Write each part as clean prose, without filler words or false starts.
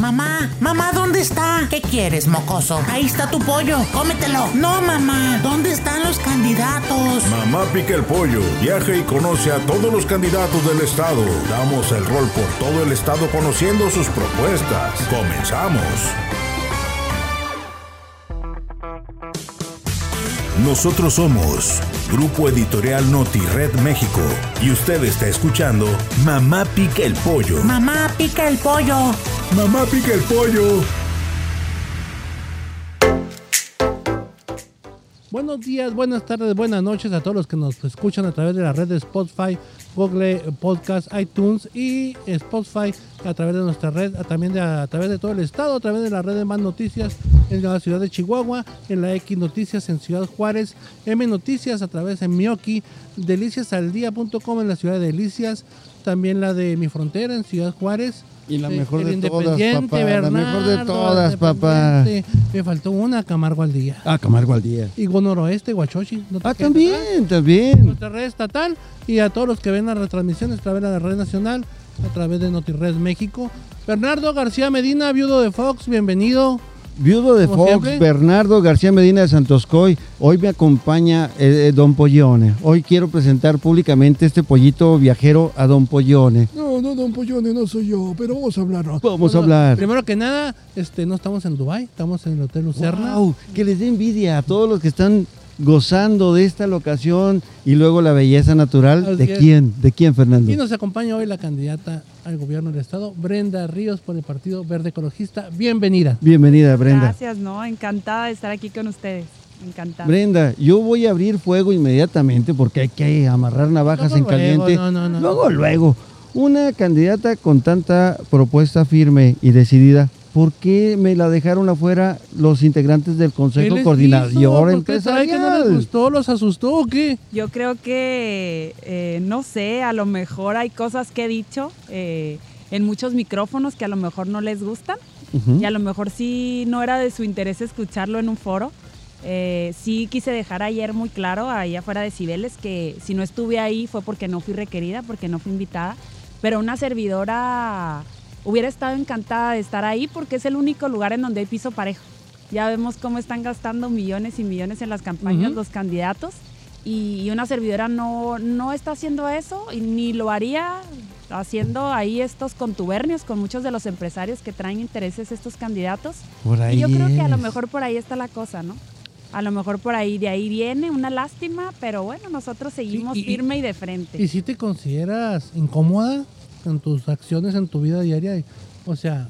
Mamá, mamá, ¿dónde está? ¿Qué quieres, mocoso? Ahí está tu pollo, cómetelo. No, mamá, ¿dónde están los candidatos? Mamá pica el pollo, viaja y conoce a todos los candidatos del estado. Damos el rol por todo el estado conociendo sus propuestas. Comenzamos. Nosotros somos Grupo Editorial Noti Red México y usted está escuchando Mamá pica el pollo. Mamá pica el pollo. Mamá pica el pollo. Buenos días, buenas tardes, buenas noches a todos los que nos escuchan a través de la red de Spotify, Google, Podcasts, iTunes y Spotify, a través de nuestra red, también a través de todo el estado, a través de la red de Más Noticias en la ciudad de Chihuahua, en la X Noticias en Ciudad Juárez, M Noticias a través de Mioqui, Deliciasaldía.com en la ciudad de Delicias, también la de Mi Frontera en Ciudad Juárez. Y la mejor de todas, papá. Bernardo, la mejor de todas, papá. Me faltó una, Camargo al Día. Ah, Camargo al Día. Y Noroeste, Guachochi. También. Nuestra red estatal. Y a todos los que ven las retransmisiones a través de la red nacional, a través de Noti Red México. Bernardo García Medina, viudo de Fox, bienvenido. Viudo de Fox, siempre. Bernardo García Medina de Santoscoy. Hoy me acompaña Don Pollone. Hoy quiero presentar públicamente este pollito viajero a Don Pollone. No, Don Pollone, no soy yo, pero vamos a hablar. Vamos a hablar. Primero que nada, no estamos en Dubái, estamos en el Hotel Lucerna. Wow, que les dé envidia a todos los que están gozando de esta locación y luego la belleza natural. Así ¿de es. Quién? ¿De quién, Fernando? Y nos acompaña hoy la candidata al gobierno del estado, Brenda Ríos, por el Partido Verde Ecologista. Bienvenida. Bienvenida, Brenda. Gracias, encantada de estar aquí con ustedes. Encantada. Brenda, yo voy a abrir fuego inmediatamente porque hay que amarrar navajas luego, en caliente. No. Luego. Una candidata con tanta propuesta firme y decidida, ¿por qué me la dejaron afuera los integrantes del Consejo Coordinador Empresarial? ¿Qué no les gustó? ¿Los asustó o qué? Yo creo que, no sé, a lo mejor hay cosas que he dicho en muchos micrófonos que a lo mejor no les gustan. Uh-huh. Y a lo mejor sí no era de su interés escucharlo en un foro. Sí quise dejar ayer muy claro, ahí afuera de Cibeles, que si no estuve ahí fue porque no fui requerida, porque no fui invitada. Pero una servidora hubiera estado encantada de estar ahí porque es el único lugar en donde hay piso parejo. Ya vemos cómo están gastando millones y millones en las campañas, uh-huh, los candidatos, y una servidora no está haciendo eso y ni lo haría haciendo ahí estos contubernios con muchos de los empresarios que traen intereses estos candidatos. Por ahí y yo creo que a lo mejor por ahí está la cosa, ¿no? A lo mejor por ahí, de ahí viene una lástima, pero bueno, nosotros seguimos firme y de frente. ¿Y si te consideras incómoda en tus acciones, en tu vida diaria? O sea,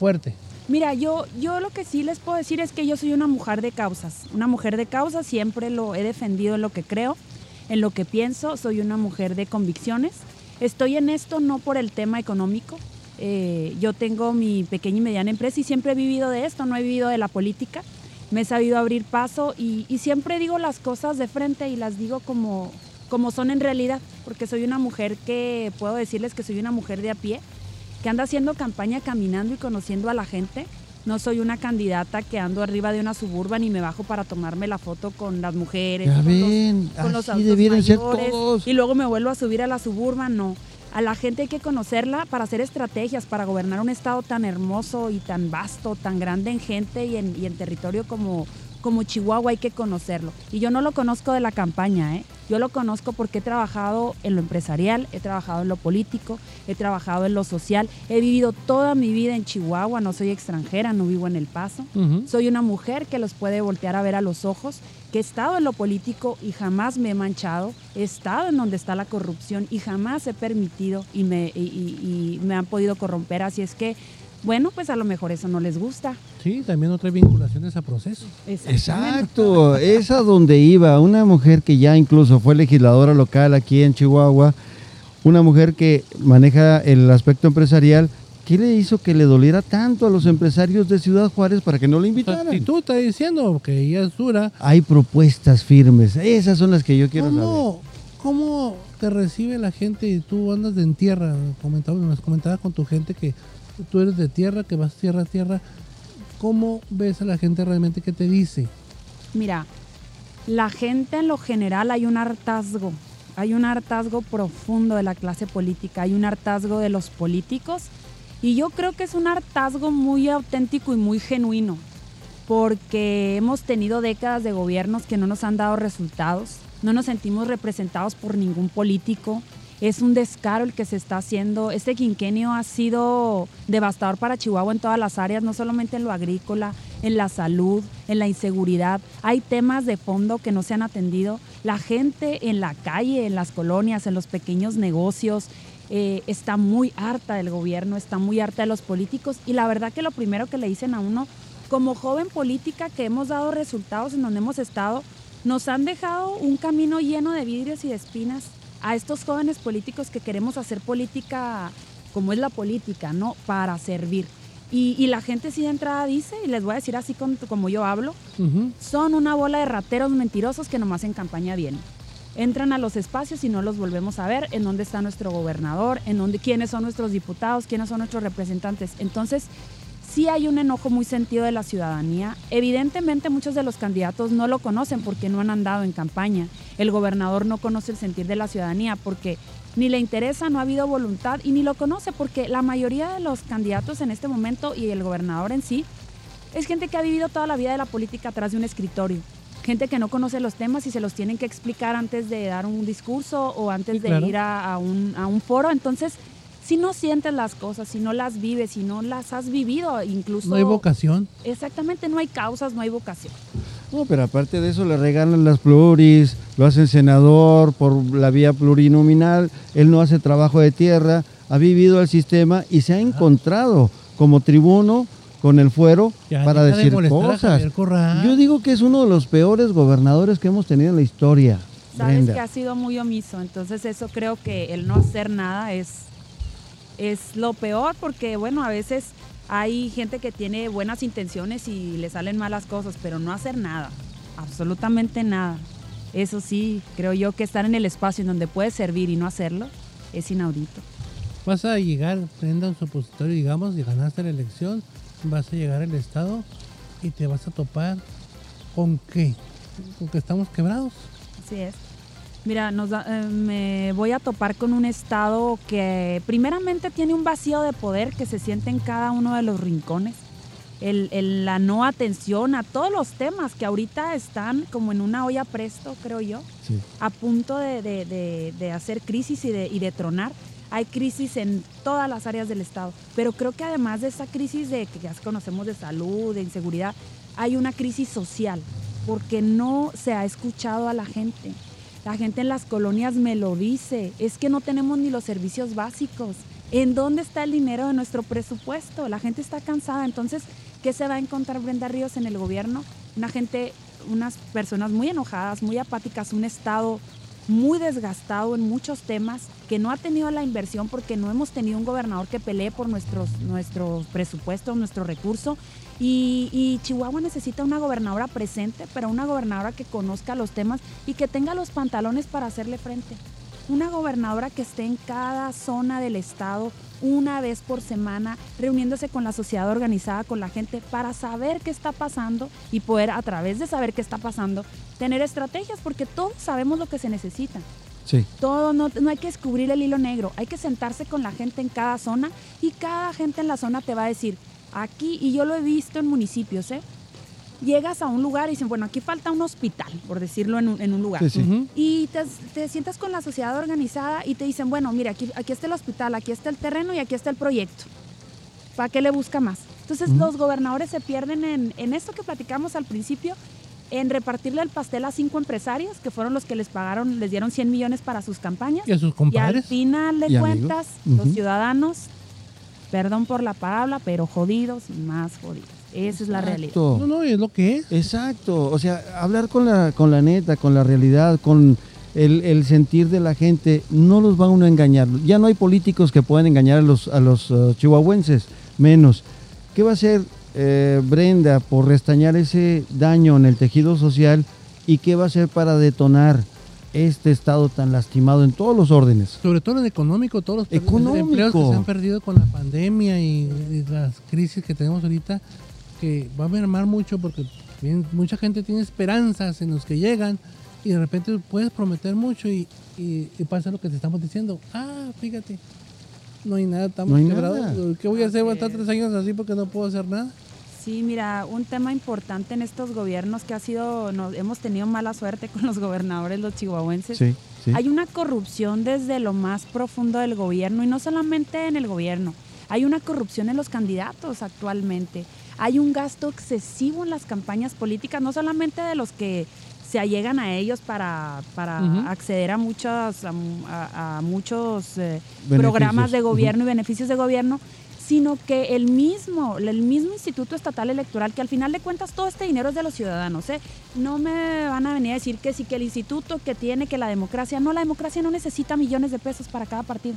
fuerte. Mira, yo lo que sí les puedo decir es que yo soy una mujer de causas. Una mujer de causas, siempre lo he defendido en lo que creo, en lo que pienso. Soy una mujer de convicciones. Estoy en esto no por el tema económico. Yo tengo mi pequeña y mediana empresa y siempre he vivido de esto, no he vivido de la política. Me he sabido abrir paso y siempre digo las cosas de frente y las digo como son en realidad, porque soy una mujer que puedo decirles que soy una mujer de a pie, que anda haciendo campaña, caminando y conociendo a la gente. No soy una candidata que ando arriba de una Suburban y me bajo para tomarme la foto con las mujeres, con los autos mayores, y luego me vuelvo a subir a la Suburban. No, a la gente hay que conocerla para hacer estrategias, para gobernar un estado tan hermoso y tan vasto, tan grande en gente y en territorio como Chihuahua. Hay que conocerlo. Y yo no lo conozco de la campaña, yo lo conozco porque he trabajado en lo empresarial, he trabajado en lo político, he trabajado en lo social, he vivido toda mi vida en Chihuahua, no soy extranjera, no vivo en El Paso. Uh-huh. Soy una mujer que los puede voltear a ver a los ojos, que he estado en lo político y jamás me he manchado, he estado en donde está la corrupción y jamás he permitido y me han podido corromper, así es que bueno, pues a lo mejor eso no les gusta. Sí, también no trae vinculaciones a procesos. Exacto, es a donde iba. Una mujer que ya incluso fue legisladora local aquí en Chihuahua, una mujer que maneja el aspecto empresarial. ¿Qué le hizo que le doliera tanto a los empresarios de Ciudad Juárez para que no le invitaran? Si tú estás diciendo que ella es dura. Hay propuestas firmes, esas son las que yo quiero saber. ¿Cómo te recibe la gente y tú andas de en tierra? Nos comentaba con tu gente que tú eres de tierra, que vas tierra a tierra. ¿Cómo ves a la gente realmente que te dice? Mira, la gente en lo general hay un hartazgo profundo de la clase política, hay un hartazgo de los políticos Y yo creo que es un hartazgo muy auténtico y muy genuino, porque hemos tenido décadas de gobiernos que no nos han dado resultados, no nos sentimos representados por ningún político. Es un descaro el que se está haciendo. Este quinquenio ha sido devastador para Chihuahua en todas las áreas, no solamente en lo agrícola, en la salud, en la inseguridad. Hay temas de fondo que no se han atendido. La gente en la calle, en las colonias, en los pequeños negocios, está muy harta del gobierno, está muy harta de los políticos. Y la verdad que lo primero que le dicen a uno, como joven política que hemos dado resultados en donde hemos estado, nos han dejado un camino lleno de vidrios y de espinas a estos jóvenes políticos que queremos hacer política como es la política, ¿no? Para servir. Y la gente sí de entrada dice, y les voy a decir así como yo hablo, uh-huh, son una bola de rateros mentirosos que nomás en campaña vienen. Entran a los espacios y no los volvemos a ver, en dónde está nuestro gobernador, en dónde, quiénes son nuestros diputados, quiénes son nuestros representantes. Entonces, sí hay un enojo muy sentido de la ciudadanía. Evidentemente muchos de los candidatos no lo conocen porque no han andado en campaña. El gobernador no conoce el sentir de la ciudadanía porque ni le interesa, no ha habido voluntad y ni lo conoce porque la mayoría de los candidatos en este momento y el gobernador en sí es gente que ha vivido toda la vida de la política atrás de un escritorio. Gente que no conoce los temas y se los tienen que explicar antes de dar un discurso o antes de ir a un foro. Entonces, si no sientes las cosas, si no las vives, si no las has vivido, incluso... No hay vocación. Exactamente, no hay causas, no hay vocación. No, pero aparte de eso le regalan las pluris, lo hacen senador por la vía plurinominal, él no hace trabajo de tierra, ha vivido el sistema y se ha encontrado como tribuno con el fuero ya, para decir cosas. Yo digo que es uno de los peores gobernadores que hemos tenido en la historia. Sabes, Brenda, que ha sido muy omiso, entonces eso creo que el no hacer nada es lo peor, porque bueno, a veces hay gente que tiene buenas intenciones y le salen malas cosas, pero no hacer nada, absolutamente nada. Eso sí, creo yo que estar en el espacio en donde puedes servir y no hacerlo es inaudito. Vas a llegar, prenda un supositorio, digamos, y ganaste la elección, vas a llegar al estado y te vas a topar ¿con qué? Con que estamos quebrados. Así es. Mira, me voy a topar con un estado que primeramente tiene un vacío de poder que se siente en cada uno de los rincones. La no atención a todos los temas que ahorita están como en una olla presto, creo yo, sí, a punto de hacer crisis y de tronar. Hay crisis en todas las áreas del estado, pero creo que además de esa crisis de que ya conocemos de salud, de inseguridad, hay una crisis social porque no se ha escuchado a la gente. La gente en las colonias me lo dice, es que no tenemos ni los servicios básicos. ¿En dónde está el dinero de nuestro presupuesto? La gente está cansada. Entonces, ¿qué se va a encontrar Brenda Ríos en el gobierno? Unas personas muy enojadas, muy apáticas, un estado muy desgastado en muchos temas, que no ha tenido la inversión porque no hemos tenido un gobernador que pelee por nuestros presupuestos, nuestro recurso. Y Chihuahua necesita una gobernadora presente, pero una gobernadora que conozca los temas y que tenga los pantalones para hacerle frente. Una gobernadora que esté en cada zona del estado una vez por semana, reuniéndose con la sociedad organizada, con la gente, para saber qué está pasando y poder, a través de saber qué está pasando, tener estrategias, porque todos sabemos lo que se necesita. Sí. Todo, no hay que descubrir el hilo negro, hay que sentarse con la gente en cada zona y cada gente en la zona te va a decir, aquí, y yo lo he visto en municipios, llegas a un lugar y dicen, bueno, aquí falta un hospital, por decirlo en un lugar. Sí, sí. Uh-huh. Y te sientas con la sociedad organizada y te dicen, bueno, mira, aquí está el hospital, aquí está el terreno y aquí está el proyecto. ¿Para qué le busca más? Entonces, uh-huh, los gobernadores se pierden en esto que platicamos al principio, en repartirle el pastel a 5 empresarios, que fueron los que les pagaron, les dieron 100 millones para sus campañas. Y a sus compadres. Y al final de cuentas, uh-huh, los ciudadanos, perdón por la palabra, pero jodidos y más jodidos. Esa es la realidad. No, es lo que es. Exacto. O sea, hablar con la neta, con la realidad, con el sentir de la gente, no los van a engañar. Ya no hay políticos que puedan engañar a los chihuahuenses, menos. ¿Qué va a hacer Brenda por restañar ese daño en el tejido social y qué va a hacer para detonar este estado tan lastimado en todos los órdenes? Sobre todo en el económico, todos los empleos que se han perdido con la pandemia y las crisis que tenemos ahorita, que va a mermar mucho porque mucha gente tiene esperanzas en los que llegan y de repente puedes prometer mucho y pasa lo que te estamos diciendo. Ah, fíjate, no hay nada, estamos quebrados. ¿Qué voy a hacer? Voy a estar 3 años así porque no puedo hacer nada. Sí, mira, un tema importante en estos gobiernos que ha sido, hemos tenido mala suerte con los gobernadores, los chihuahuenses. Sí, sí. Hay una corrupción desde lo más profundo del gobierno, y no solamente en el gobierno. Hay una corrupción en los candidatos actualmente. Hay un gasto excesivo en las campañas políticas, no solamente de los que se allegan a ellos para acceder a muchos programas de gobierno y beneficios de gobierno, sino que el mismo Instituto Estatal Electoral, que al final de cuentas todo este dinero es de los ciudadanos, ¿eh? No me van a venir a decir que sí, que el instituto, que tiene, que la democracia. No, la democracia no necesita millones de pesos para cada partido.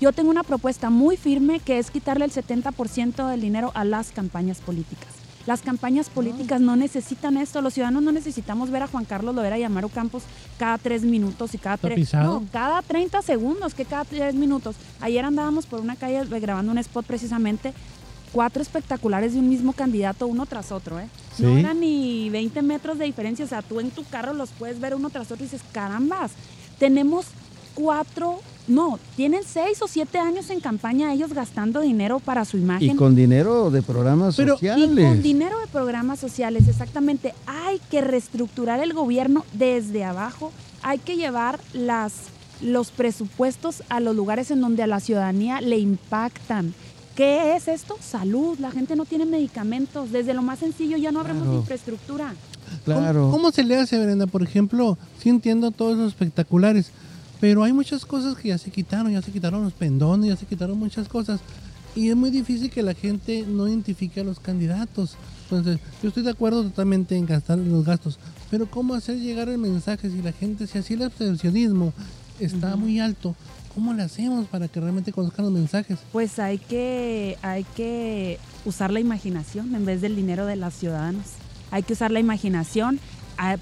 Yo tengo una propuesta muy firme, que es quitarle el 70% del dinero a las campañas políticas. Las campañas políticas no necesitan esto. Los ciudadanos no necesitamos ver a Juan Carlos Loera y a Maru Campos cada 3 minutos y cada 30 segundos, que cada 3 minutos. Ayer andábamos por una calle grabando un spot precisamente, 4 espectaculares de un mismo candidato, uno tras otro, ¿eh? Sí. No eran ni 20 metros de diferencia, o sea, tú en tu carro los puedes ver uno tras otro y dices, carambas, tenemos 4... No, tienen 6 o 7 años en campaña ellos gastando dinero para su imagen. Y con dinero de programas sociales. Y con dinero de programas sociales, exactamente. Hay que reestructurar el gobierno desde abajo. Hay que llevar los presupuestos a los lugares en donde a la ciudadanía le impactan. ¿Qué es esto? Salud. La gente no tiene medicamentos. Desde lo más sencillo ya no hablamos de infraestructura. Claro. ¿Cómo se le hace, Brenda? Por ejemplo, sí entiendo todos los espectaculares, pero hay muchas cosas que ya se quitaron los pendones, ya se quitaron muchas cosas. Y es muy difícil que la gente no identifique a los candidatos. Entonces, yo estoy de acuerdo totalmente en gastar los gastos, pero ¿cómo hacer llegar el mensaje si la gente, si así el abstencionismo está muy alto? ¿Cómo lo hacemos para que realmente conozcan los mensajes? Pues hay que usar la imaginación en vez del dinero de los ciudadanos. Hay que usar la imaginación.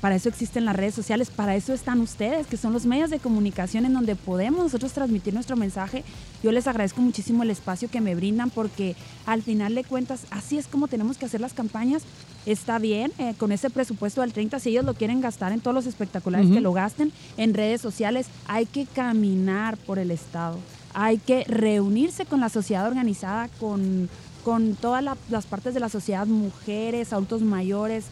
Para eso existen las redes sociales, para eso están ustedes, que son los medios de comunicación en donde podemos nosotros transmitir nuestro mensaje. Yo les agradezco muchísimo el espacio que me brindan, porque al final de cuentas así es como tenemos que hacer las campañas. Está bien, con ese presupuesto del 30, si ellos lo quieren gastar en todos los espectaculares, que lo gasten en redes sociales. Hay que caminar por el estado, hay que reunirse con la sociedad organizada, con todas las partes de la sociedad, mujeres, adultos mayores,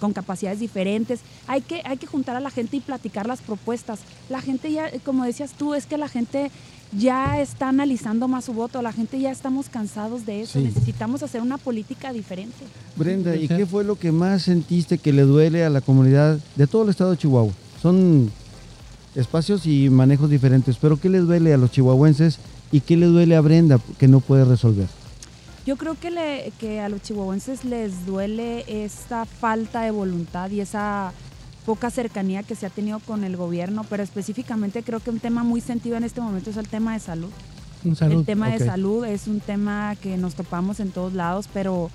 con capacidades diferentes. Hay que juntar a la gente y platicar las propuestas. La gente ya, como decías tú, es que la gente ya está analizando más su voto, la gente ya estamos cansados de eso, sí. Necesitamos hacer una política diferente. Brenda, ¿y qué fue lo que más sentiste que le duele a la comunidad de todo el estado de Chihuahua? Son espacios y manejos diferentes, pero ¿qué les duele a los chihuahuenses y qué le duele a Brenda que no puede resolver? Yo creo que a los chihuahuenses les duele esta falta de voluntad y esa poca cercanía que se ha tenido con el gobierno, pero específicamente creo que un tema muy sentido en este momento es el tema de salud. El tema de salud es un tema que nos topamos en todos lados, pero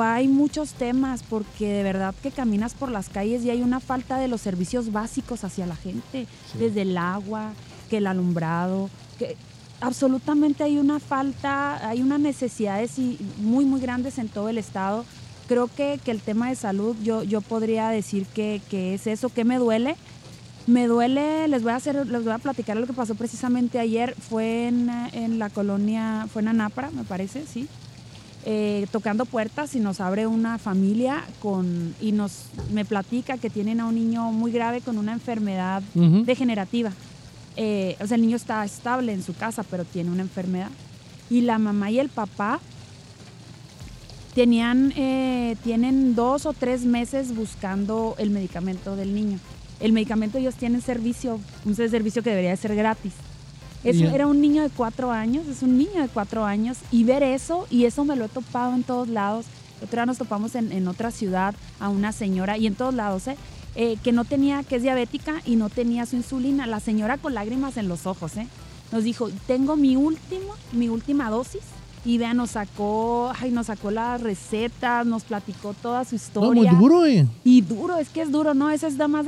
hay muchos temas, porque de verdad que caminas por las calles y hay una falta de los servicios básicos hacia la gente, desde el agua, que el alumbrado, que... Absolutamente hay una falta, hay unas necesidades muy, muy grandes en todo el estado. Creo que el tema de salud, yo podría decir que es eso. ¿Qué me duele? Me duele, les voy a platicar lo que pasó precisamente ayer. Fue en la colonia, fue en Anapra, me parece, sí. Tocando puertas y nos abre una familia me platica que tienen a un niño muy grave con una enfermedad degenerativa. El niño está estable en su casa, pero tiene una enfermedad. Y la mamá y el papá tienen 2 o 3 meses buscando el medicamento del niño. El medicamento, ellos tienen servicio, un servicio que debería de ser gratis. Era un niño de 4 años, es un niño de 4 años, y ver eso, y eso me lo he topado en todos lados. Otra vez nos topamos en otra ciudad a una señora, y en todos lados, que no tenía, que es diabética y no tenía su insulina. La señora con lágrimas en los ojos, nos dijo, tengo mi última dosis, y vea, nos sacó las recetas, nos platicó toda su historia. No, muy duro, Y duro, es que es duro, no, eso es nada más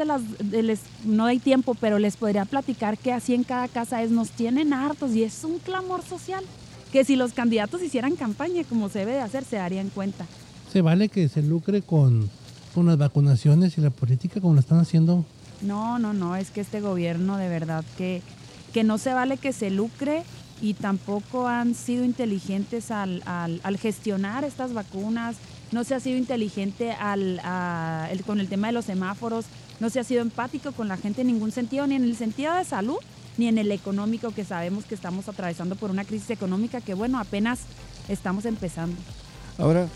no hay tiempo, pero les podría platicar que así en cada casa nos tienen hartos, y es un clamor social, que si los candidatos hicieran campaña como se debe de hacer, se darían cuenta. Se vale que se lucre con las vacunaciones y la política como lo están haciendo. No, es que este gobierno de verdad que que no se vale que se lucre y tampoco han sido inteligentes al gestionar estas vacunas, no se ha sido inteligente con el tema de los semáforos, no se ha sido empático con la gente en ningún sentido, ni en el sentido de salud, ni en el económico, que sabemos que estamos atravesando por una crisis económica que, bueno, apenas estamos empezando. Ahora,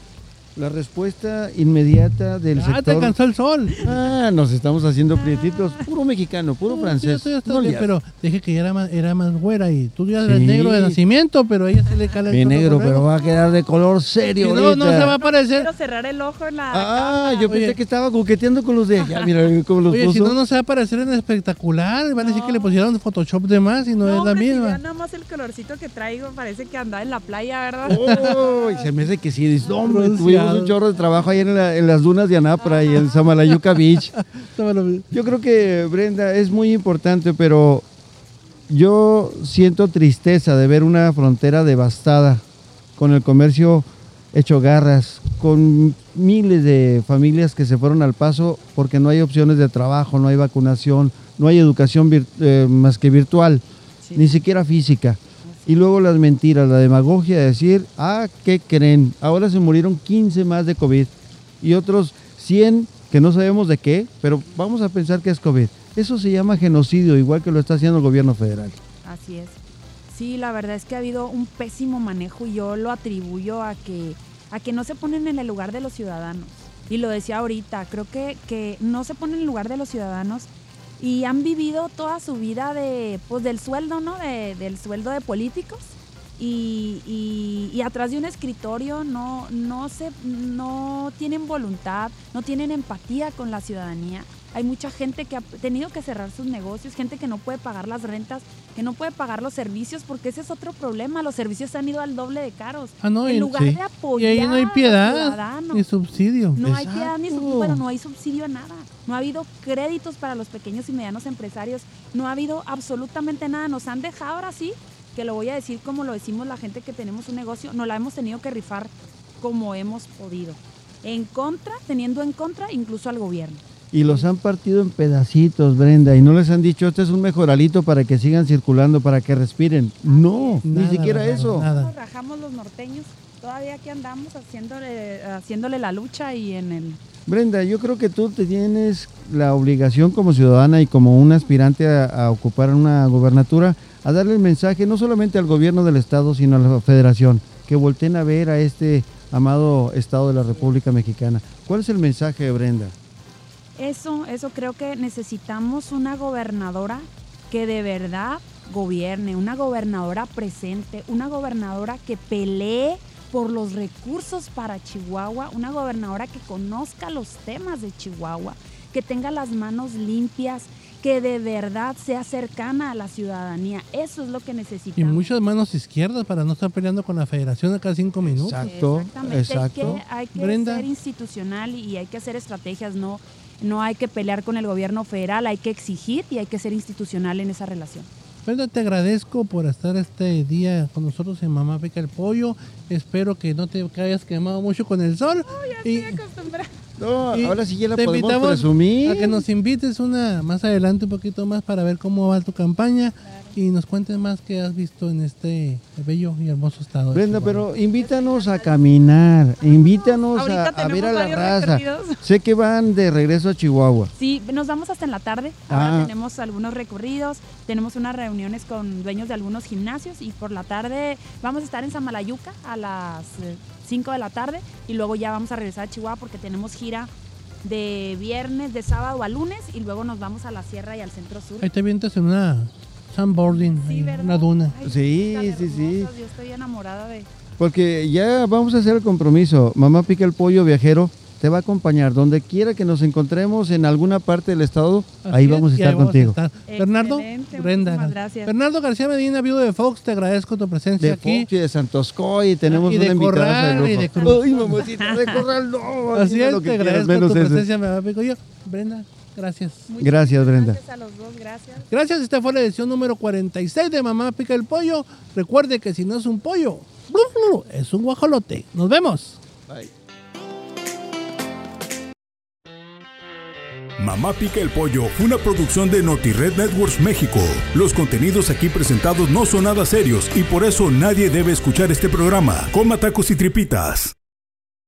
la respuesta inmediata del sector... ¡Ah, te cansó el sol! ¡Ah, nos estamos haciendo prietitos! Puro mexicano, puro francés. Sí, yo bien, pero dije que era más güera y tú ya eres negro de nacimiento, pero ella se le cala el color negro, pero va a quedar de color serio ahorita. No, se va a parecer. Quiero cerrar el ojo en la... Ah, cama. Yo pensé que estaba coqueteando con los de ella. Mira cómo los puso. Si no se va a parecer en espectacular. Van a decir que le pusieron Photoshop de más y no es la misma. Ya nada más el colorcito que traigo parece que andaba en la playa, ¿verdad? ¡Oh! Y se me hace que sí. ¡Hombre, tú! Un chorro de trabajo ahí en las dunas de Anapra y en Samalayuca Beach. Yo creo que, Brenda, es muy importante, pero yo siento tristeza de ver una frontera devastada, con el comercio hecho garras, con miles de familias que se fueron al paso porque no hay opciones de trabajo, no hay vacunación, no hay educación más que virtual, sí, ni siquiera física. Y luego las mentiras, la demagogia de decir, ¿qué creen? Ahora se murieron 15 más de COVID y otros 100 que no sabemos de qué, pero vamos a pensar que es COVID. Eso se llama genocidio, igual que lo está haciendo el gobierno federal. Así es. Sí, la verdad es que ha habido un pésimo manejo y yo lo atribuyo a que no se ponen en el lugar de los ciudadanos. Y lo decía ahorita, creo que no se ponen en el lugar de los ciudadanos. Y han vivido toda su vida del sueldo, ¿no? Del sueldo de políticos y atrás de un escritorio no tienen voluntad, no tienen empatía con la ciudadanía. Hay mucha gente que ha tenido que cerrar sus negocios, gente que no puede pagar las rentas, que no puede pagar los servicios, porque ese es otro problema. Los servicios han ido al doble de caros. En lugar de apoyar, y ahí no hay piedad ni subsidio. No hay piedad ni subsidio. Bueno, no hay subsidio a nada. No ha habido créditos para los pequeños y medianos empresarios, no ha habido absolutamente nada. Nos han dejado, ahora sí, que lo voy a decir como lo decimos la gente que tenemos un negocio, nos la hemos tenido que rifar como hemos podido. Teniendo en contra incluso al gobierno. Y los han partido en pedacitos, Brenda, y no les han dicho, este es un mejoralito para que sigan circulando, para que respiren. No, nada, ni siquiera eso. Nada. Nos rajamos los norteños, todavía aquí andamos haciéndole la lucha y en el... Brenda, yo creo que tú tienes la obligación como ciudadana y como una aspirante a ocupar una gobernatura, a darle el mensaje no solamente al gobierno del estado, sino a la federación, que volteen a ver a este amado estado de la República Mexicana. ¿Cuál es el mensaje, Brenda? Eso creo que necesitamos una gobernadora que de verdad gobierne, una gobernadora presente, una gobernadora que pelee por los recursos para Chihuahua, una gobernadora que conozca los temas de Chihuahua, que tenga las manos limpias, que de verdad sea cercana a la ciudadanía. Eso es lo que necesitamos. Y muchas manos izquierdas para no estar peleando con la federación a cada 5 minutos. Exacto, exactamente. Exacto. Hay que ser institucional y hay que hacer estrategias, no hay que pelear con el gobierno federal, hay que exigir y hay que ser institucional en esa relación. Brenda, te agradezco por estar este día con nosotros en Mamá Pica el Pollo. Espero que no te hayas quemado mucho con el sol. Oh, ya estoy acostumbrada. No, ahora sí ya la podemos presumir. A que nos invites más adelante un poquito más para ver cómo va tu campaña. Claro. Y nos cuentes más que has visto en este bello y hermoso estado. Brenda, pero invítanos a caminar, invítanos a ver a la raza. Recorridos. Sé que van de regreso a Chihuahua. Sí, nos vamos hasta en la tarde. Ahora tenemos algunos recorridos, tenemos unas reuniones con dueños de algunos gimnasios y por la tarde vamos a estar en Samalayuca a las 5 de la tarde y luego ya vamos a regresar a Chihuahua porque tenemos gira de viernes, de sábado a lunes y luego nos vamos a la sierra y al centro sur. Ahí te vienes en una... Sunboarding, sí, una duna. Ay, sí. Yo estoy enamorada de... Porque ya vamos a hacer el compromiso. Mamá Pica el Pollo Viajero te va a acompañar. Donde quiera que nos encontremos en alguna parte del estado, ahí vamos a estar contigo. Bernardo, Brenda. Gracias. Bernardo García Medina, viudo de Fox, te agradezco tu presencia de aquí. De Fox y de Santoscoy, tenemos una invitada. Y de Corral. Ay, mamacita, de Corral, no. Así es, te agradezco tu presencia, Mamá Pica el Pollo. Brenda. Gracias. Gracias, Brenda. Gracias a los dos, gracias. Gracias, esta fue la edición número 46 de Mamá Pica el Pollo. Recuerde que si no es un pollo, es un guajolote. Nos vemos. Bye. Mamá Pica el Pollo fue una producción de Noti Red Networks México. Los contenidos aquí presentados no son nada serios y por eso nadie debe escuchar este programa. Coma tacos y tripitas.